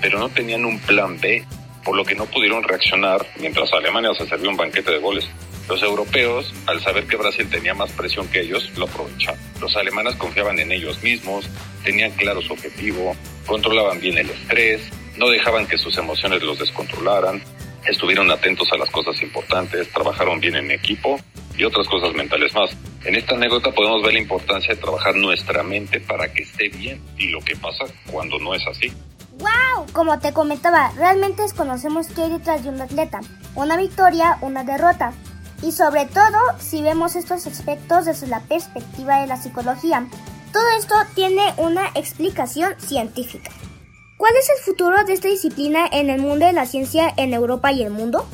pero no tenían un plan B, por lo que no pudieron reaccionar mientras Alemania se servía un banquete de goles. Los europeos, al saber que Brasil tenía más presión que ellos, lo aprovecharon. Los alemanes confiaban en ellos mismos, tenían claro su objetivo, controlaban bien el estrés, no dejaban que sus emociones los descontrolaran, estuvieron atentos a las cosas importantes, trabajaron bien en equipo y otras cosas mentales más. En esta anécdota podemos ver la importancia de trabajar nuestra mente para que esté bien y lo que pasa cuando no es así. ¡Wow! Como te comentaba, realmente desconocemos qué hay detrás de un atleta, una victoria, una derrota. Y sobre todo, si vemos estos aspectos desde la perspectiva de la psicología, todo esto tiene una explicación científica. ¿Cuál es el futuro de esta disciplina en el mundo de la ciencia en Europa y el mundo?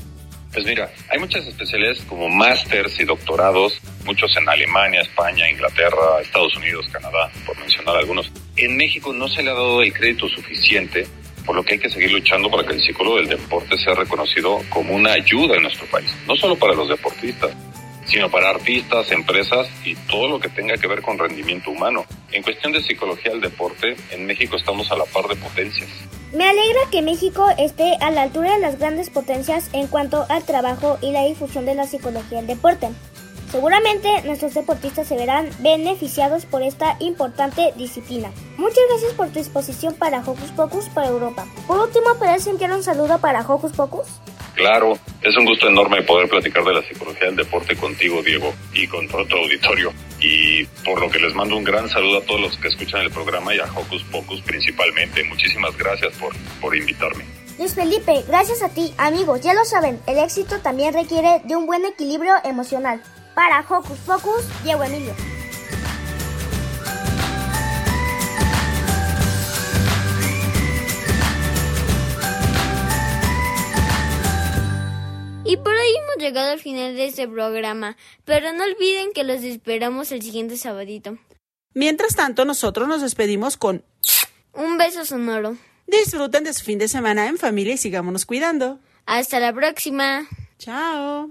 Pues mira, hay muchas especialidades como másters y doctorados, muchos en Alemania, España, Inglaterra, Estados Unidos, Canadá, por mencionar algunos. en México no se le ha dado el crédito suficiente, por lo que hay que seguir luchando para que el círculo del deporte sea reconocido como una ayuda en nuestro país, no solo para los deportistas, sino para artistas, empresas y todo lo que tenga que ver con rendimiento humano. En cuestión de psicología del deporte, en México estamos a la par de potencias. Me alegra que México esté a la altura de las grandes potencias en cuanto al trabajo y la difusión de la psicología del deporte. Seguramente nuestros deportistas se verán beneficiados por esta importante disciplina. Muchas gracias por tu exposición para Jocus Pocus para Europa. Por último, ¿puedes enviar un saludo para Jocus Pocus? Claro, es un gusto enorme poder platicar de la psicología del deporte contigo, Diego, y con todo tu auditorio. Y por lo que les mando un gran saludo a todos los que escuchan el programa y a Jocus Pocus principalmente. Muchísimas gracias por, por invitarme. Luis Felipe, gracias a ti. Amigos, ya lo saben, el éxito también requiere de un buen equilibrio emocional. Para Jocus Pocus, Diego Emilio. Y por ahí hemos llegado al final de este programa, pero no olviden que los esperamos el siguiente sabadito. Mientras tanto, nosotros nos despedimos con un beso sonoro. Disfruten de su fin de semana en familia y sigámonos cuidando. Hasta la próxima. Chao.